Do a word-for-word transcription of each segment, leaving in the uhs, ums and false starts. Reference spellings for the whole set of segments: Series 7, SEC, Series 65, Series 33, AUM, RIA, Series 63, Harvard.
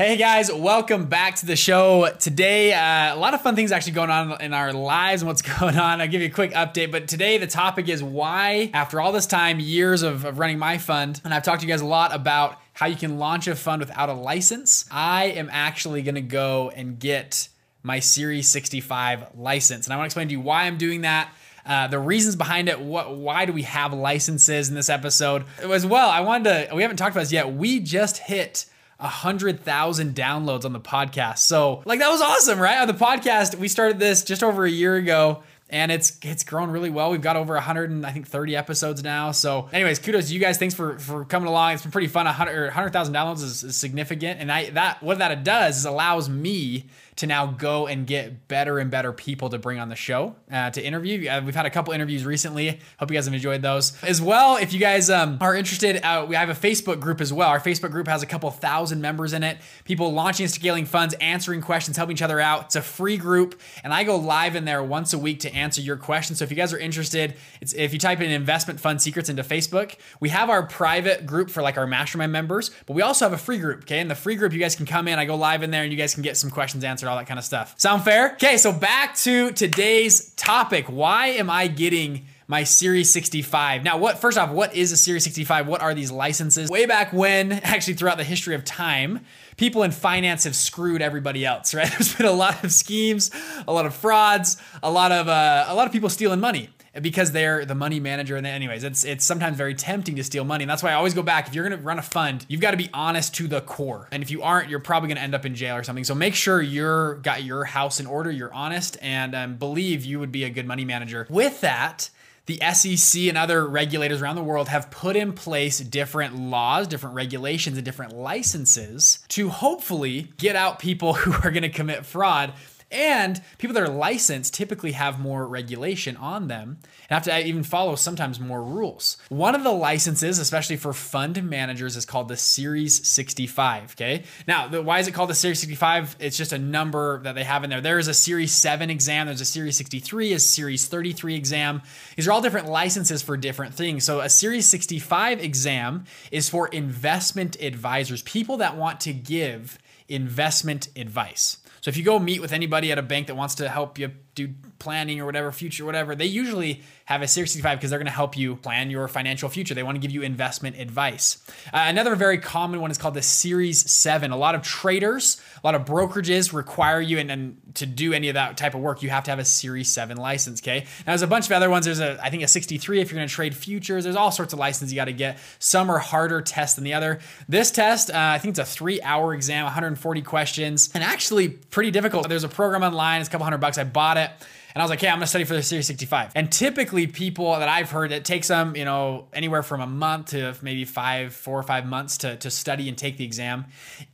Hey guys, welcome back to the show. Today, uh, a lot of fun things actually going on in our lives and what's going on. I'll give you a quick update, but today the topic is why, after all this time, years of, of running my fund, and I've talked to you guys a lot about how you can launch a fund without a license, I am actually gonna go and get my Series sixty-five license. And I wanna explain to you why I'm doing that, Uh, the reasons behind it, what, why do we have licenses in this episode. As well, I wanted to, we haven't talked about this yet, we just hit one hundred thousand downloads on the podcast. So like that was awesome, right? On the podcast, we started this just over a year ago and it's it's grown really well. We've got over one hundred and I think thirty episodes now. So anyways, kudos to you guys. Thanks for, for coming along. It's been pretty fun. one hundred thousand downloads is, is significant. And I that what that does is allows me to now go and get better and better people to bring on the show uh, to interview. Uh, we've had a couple interviews recently. Hope you guys have enjoyed those as well. If you guys um, are interested, uh, we have a Facebook group as well. Our Facebook group has a couple thousand members in it. People launching and scaling funds, answering questions, helping each other out. It's a free group, and I go live in there once a week to answer your questions. So if you guys are interested, it's if you type in Investment Fund Secrets into Facebook, we have our private group for like our mastermind members, but we also have a free group. Okay, in the free group, you guys can come in. I go live in there, and you guys can get some questions answered. All that kind of stuff. Sound fair? Okay, so back to today's topic. Why am I getting my Series sixty-five? Now, what? First off, what is a Series sixty-five? What are these licenses? Way back when, actually throughout the history of time, people in finance have screwed everybody else, right? There's been a lot of schemes, a lot of frauds, a lot of uh, a lot of people stealing money, because they're the money manager. And anyways, it's it's sometimes very tempting to steal money. And that's why I always go back, if you're gonna run a fund, you've gotta be honest to the core. And if you aren't, you're probably gonna end up in jail or something. So make sure you're got your house in order, you're honest, and um, believe you would be a good money manager. With that, the S E C and other regulators around the world have put in place different laws, different regulations, and different licenses to hopefully get out people who are gonna commit fraud. And people that are licensed typically have more regulation on them and have to even follow sometimes more rules. One of the licenses, especially for fund managers, is called the Series sixty-five, okay? Now, the, why is it called the Series sixty-five? It's just a number that they have in there. There is a Series seven exam. There's a Series sixty-three, a Series thirty-three exam. These are all different licenses for different things. So a Series sixty-five exam is for investment advisors, people that want to give investment advice. So if you go meet with anybody at a bank that wants to help you do planning or whatever, future, whatever, they usually have a Series sixty-five because they're going to help you plan your financial future. They want to give you investment advice. Uh, another very common one is called the Series seven. A lot of traders, a lot of brokerages require you, and, and to do any of that type of work, you have to have a Series seven license, okay? Now, there's a bunch of other ones. There's, a, I think, a sixty-three if you're going to trade futures. There's all sorts of licenses you got to get. Some are harder tests than the other. This test, uh, I think it's a three-hour exam, one hundred forty questions, and actually pretty difficult. There's a program online. It's a couple hundred bucks. I bought it. And I was like, yeah, hey, I'm gonna study for the Series sixty-five. And typically people that I've heard, it takes them, you know, anywhere from a month to maybe five, four or five months to, to study and take the exam.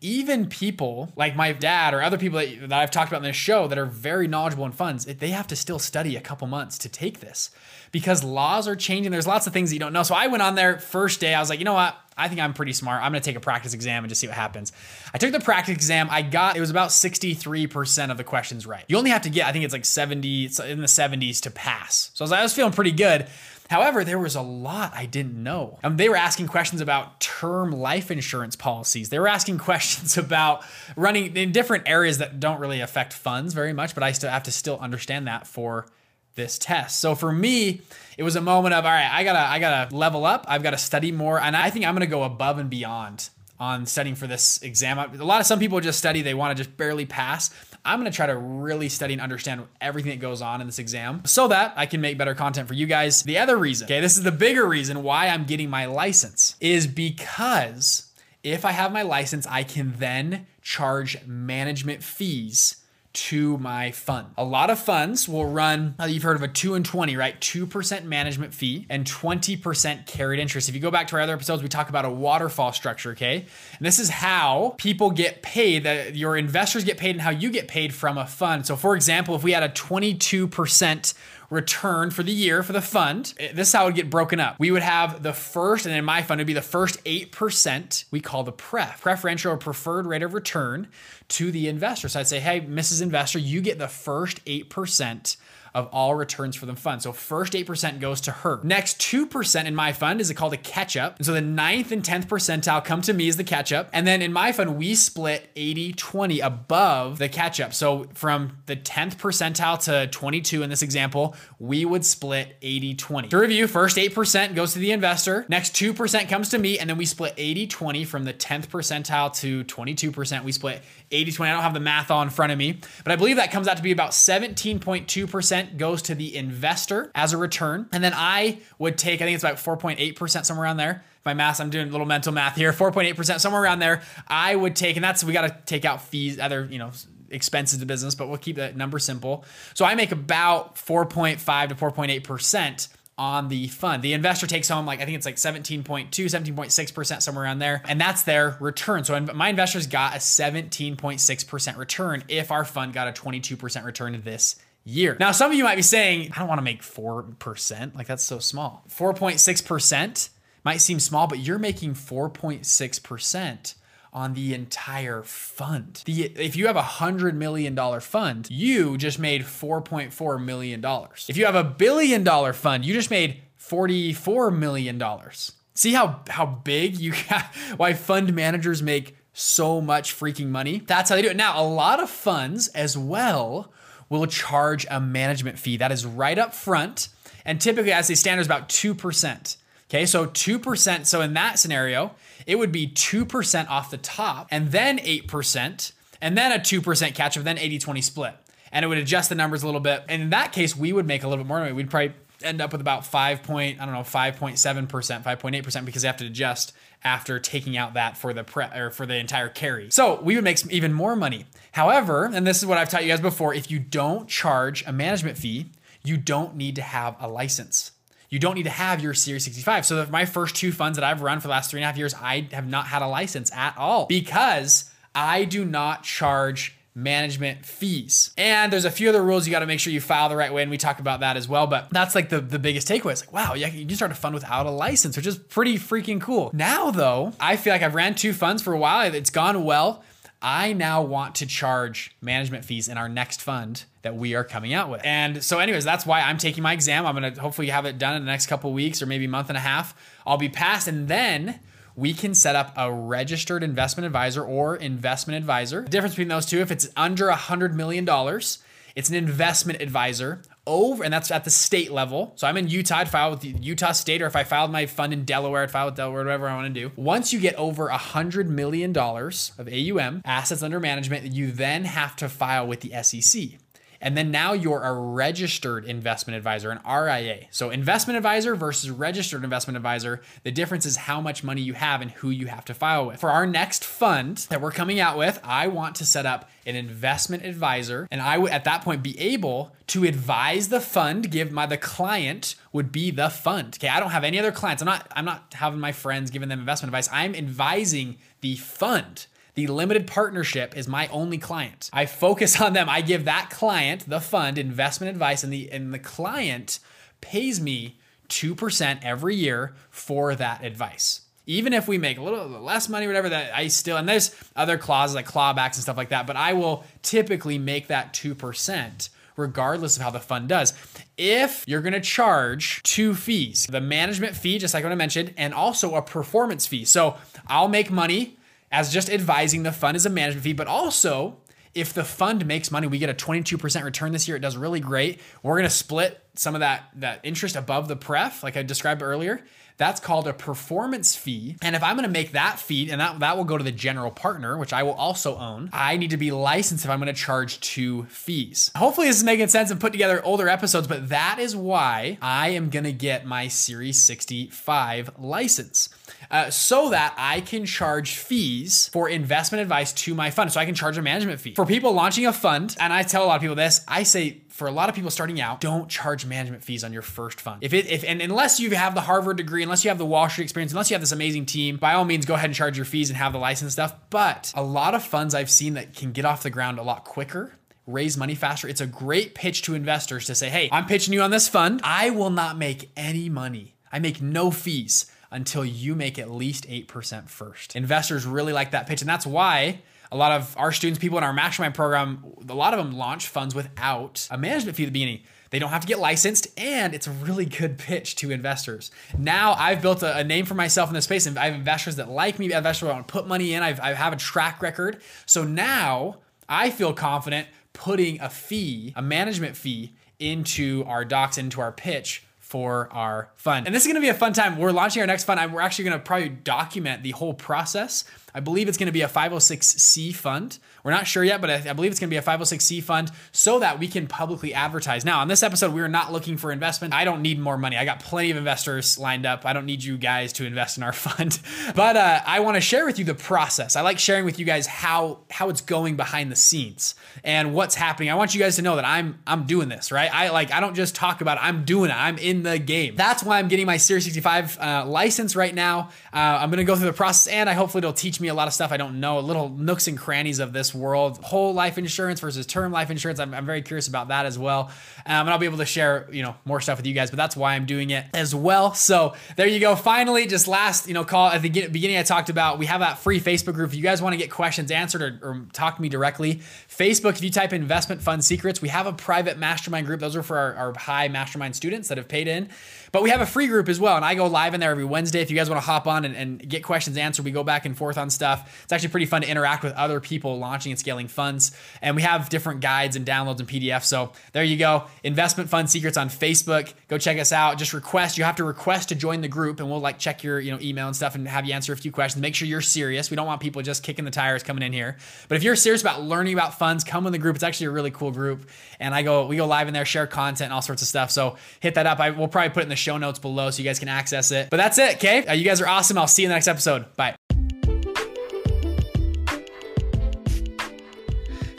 Even people like my dad or other people that, that I've talked about in this show that are very knowledgeable in funds, they have to still study a couple months to take this because laws are changing. There's lots of things that you don't know. So I went on there first day. I was like, you know what? I think I'm pretty smart. I'm gonna take a practice exam and just see what happens. I took the practice exam. I got, it was about sixty-three percent of the questions right. You only have to get, I think it's like seventy, it's in the seventies to pass. So I was, I was feeling pretty good. However, there was a lot I didn't know. Um, they were asking questions about term life insurance policies. They were asking questions about running in different areas that don't really affect funds very much, but I still have to still understand that for this test. So for me, it was a moment of, all right, I gotta, I gotta level up. I've got to study more. And I think I'm going to go above and beyond on studying for this exam. A lot of some people just study, they want to just barely pass. I'm going to try to really study and understand everything that goes on in this exam so that I can make better content for you guys. The other reason, okay, this is the bigger reason why I'm getting my license, is because if I have my license, I can then charge management fees to my fund. A lot of funds will run, you've heard of a two and twenty, right? two percent management fee and twenty percent carried interest. If you go back to our other episodes, we talk about a waterfall structure, okay? And this is how people get paid, that your investors get paid and how you get paid from a fund. So for example, if we had a twenty-two percent return for the year for the fund, this is how it would get broken up. We would have the first, and in my fund, it would be the first eight percent we call the pref, preferential or preferred rate of return to the investor. So I'd say, hey, Missus Investor, you get the first eight percent of all returns for the fund. So first eight percent goes to her. Next two percent in my fund is called a catch up. And so the ninth and tenth percentile come to me as the catch up. And then in my fund, we split eighty twenty above the catch up. So from the tenth percentile to twenty-two in this example, we would split eighty twenty. To review, first eight percent goes to the investor. Next two percent comes to me. And then we split eighty twenty from the tenth percentile to twenty-two percent. We split eighty twenty. I don't have the math all in front of me, but I believe that comes out to be about seventeen point two percent goes to the investor as a return. And then I would take, I think it's about four point eight percent, somewhere around there. My math, I'm doing a little mental math here, four point eight percent, somewhere around there. I would take, and that's, we got to take out fees, other, you know, expenses to business, but we'll keep that number simple. So I make about four point five to four point eight percent on the fund. The investor takes home, like, I think it's like seventeen point two, seventeen point six percent, somewhere around there. And that's their return. So my investors got a seventeen point six percent return if our fund got a twenty-two percent return this year. Now, some of you might be saying, I don't want to make four percent. Like, that's so small. four point six percent might seem small, but you're making four point six percent on the entire fund. The, if you have a hundred million dollar fund, you just made four point four million dollars. If you have a billion dollar fund, you just made forty-four million dollars. See how, how big you got, why fund managers make so much freaking money. That's how they do it. Now, a lot of funds as well will charge a management fee. That is right up front. And typically, as they stand, is about two percent. Okay, so two percent. So in that scenario, it would be two percent off the top, and then eight percent, and then a two percent catch up, then eighty twenty split. And it would adjust the numbers a little bit. And in that case, we would make a little bit more money. We'd probably end up with about five point, I don't know, five point seven percent, five point eight percent, because they have to adjust after taking out that for the pre or for the entire carry. So we would make some even more money. However, and this is what I've taught you guys before, if you don't charge a management fee, you don't need to have a license. You don't need to have your Series sixty-five. So my first two funds that I've run for the last three and a half years, I have not had a license at all because I do not charge management fees. And there's a few other rules you got to make sure you file the right way, and we talk about that as well. But that's like the, the biggest takeaway. It's like, wow, you can start a fund without a license, which is pretty freaking cool. Now though, I feel like I've ran two funds for a while. It's gone well. I now want to charge management fees in our next fund that we are coming out with. And so anyways, that's why I'm taking my exam. I'm going to hopefully have it done in the next couple of weeks or maybe month and a half. I'll be passed, and then we can set up a registered investment advisor or investment advisor. The difference between those two, if it's under one hundred million dollars, it's an investment advisor over, and that's at the state level. So I'm in Utah, I'd file with the Utah state, or if I filed my fund in Delaware, I'd file with Delaware, whatever I wanna do. Once you get over one hundred million dollars of A U M, assets under management, you then have to file with the S E C. And then now you're a registered investment advisor, an R I A. So investment advisor versus registered investment advisor, the difference is how much money you have and who you have to file with. For our next fund that we're coming out with, I want to set up an investment advisor, and I would at that point be able to advise the fund, give my, the client would be the fund. Okay, I don't have any other clients. I'm not, I'm not having my friends giving them investment advice. I'm advising the fund. The limited partnership is my only client. I focus on them. I give that client, the fund, investment advice, and the, and the client pays me two percent every year for that advice. Even if we make a little less money, whatever, that I still, and there's other clauses like clawbacks and stuff like that, but I will typically make that two percent regardless of how the fund does. If you're gonna charge two fees, the management fee, just like what I mentioned, and also a performance fee. So I'll make money as just advising the fund as a management fee, but also if the fund makes money, we get a twenty-two percent return this year, it does really great. We're gonna split some of that, that interest above the pref, like I described earlier, that's called a performance fee. And if I'm gonna make that fee, and that, that will go to the general partner, which I will also own, I need to be licensed if I'm gonna charge two fees. Hopefully this is making sense and put together older episodes, but that is why I am gonna get my Series sixty-five license. Uh, so that I can charge fees for investment advice to my fund. So I can charge a management fee. For people launching a fund, and I tell a lot of people this, I say, for a lot of people starting out, don't charge management fees on your first fund. If it, if and unless you have the Harvard degree, unless you have the Wall Street experience, unless you have this amazing team, by all means, go ahead and charge your fees and have the license stuff. But a lot of funds I've seen that can get off the ground a lot quicker, raise money faster. It's a great pitch to investors to say, hey, I'm pitching you on this fund. I will not make any money. I make no fees until you make at least eight percent first. Investors really like that pitch. And that's why a lot of our students, people in our mastermind program, a lot of them launch funds without a management fee at the beginning. They don't have to get licensed, and it's a really good pitch to investors. Now I've built a, a name for myself in this space, and I have investors that like me, investors that want to put money in. I've, I have a track record. So now I feel confident putting a fee, a management fee, into our docs, into our pitch for our fund. And this is gonna be a fun time. We're launching our next fund. We're actually gonna probably document the whole process. I believe it's gonna be a five oh six c fund. We're not sure yet, but I believe it's gonna be a five oh six c fund so that we can publicly advertise. Now, on this episode, we are not looking for investment. I don't need more money. I got plenty of investors lined up. I don't need you guys to invest in our fund. But uh, I wanna share with you the process. I like sharing with you guys how, how it's going behind the scenes and what's happening. I want you guys to know that I'm, I'm doing this, right? I, like, I don't just talk about it. I'm doing it. I'm in the game. That's why I'm getting my Series sixty-five uh, license right now. Uh, I'm going to go through the process, and I hopefully it'll teach me a lot of stuff I don't know, little nooks and crannies of this world, whole life insurance versus term life insurance. I'm, I'm very curious about that as well. Um, and I'll be able to share, you know, more stuff with you guys, but that's why I'm doing it as well. So there you go. Finally, just last, you know, call at the beginning, I talked about, we have that free Facebook group. If you guys want to get questions answered or, or talk to me directly, Facebook, if you type investment fund secrets, we have a private mastermind group. Those are for our, our high mastermind students that have paid in. But we have a free group as well, and I go live in there every Wednesday. If you guys want to hop on and, and get questions answered, we go back and forth on stuff. It's actually pretty fun to interact with other people launching and scaling funds, and we have different guides and downloads and P D Fs. So there you go, investment fund secrets on Facebook. Go check us out. Just request. You have to request to join the group, and we'll like check your you know email and stuff and have you answer a few questions. Make sure you're serious. We don't want people just kicking the tires coming in here. But if you're serious about learning about funds, come in the group. It's actually a really cool group, and I go we go live in there, share content, and all sorts of stuff. So hit that up. I will probably put it in the show notes below so you guys can access it. But that's it, okay? Uh, you guys are awesome. I'll see you in the next episode. Bye.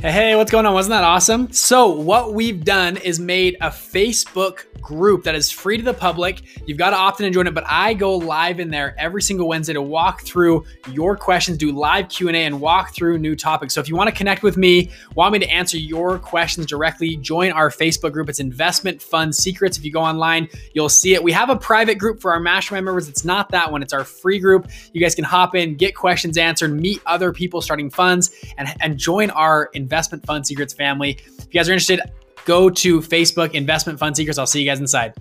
Hey, what's going on? Wasn't that awesome? So what we've done is made a Facebook group that is free to the public. You've got to opt in and join it, but I go live in there every single Wednesday to walk through your questions, do live Q and A, and walk through new topics. So if you want to connect with me, want me to answer your questions directly, join our Facebook group. It's Investment Fund Secrets. If you go online, you'll see it. We have a private group for our mastermind members. It's not that one. It's our free group. You guys can hop in, get questions answered, meet other people starting funds, and, and join our Investment Fund Secrets family. If you guys are interested, go to Facebook, Investment Fund Secrets. I'll see you guys inside.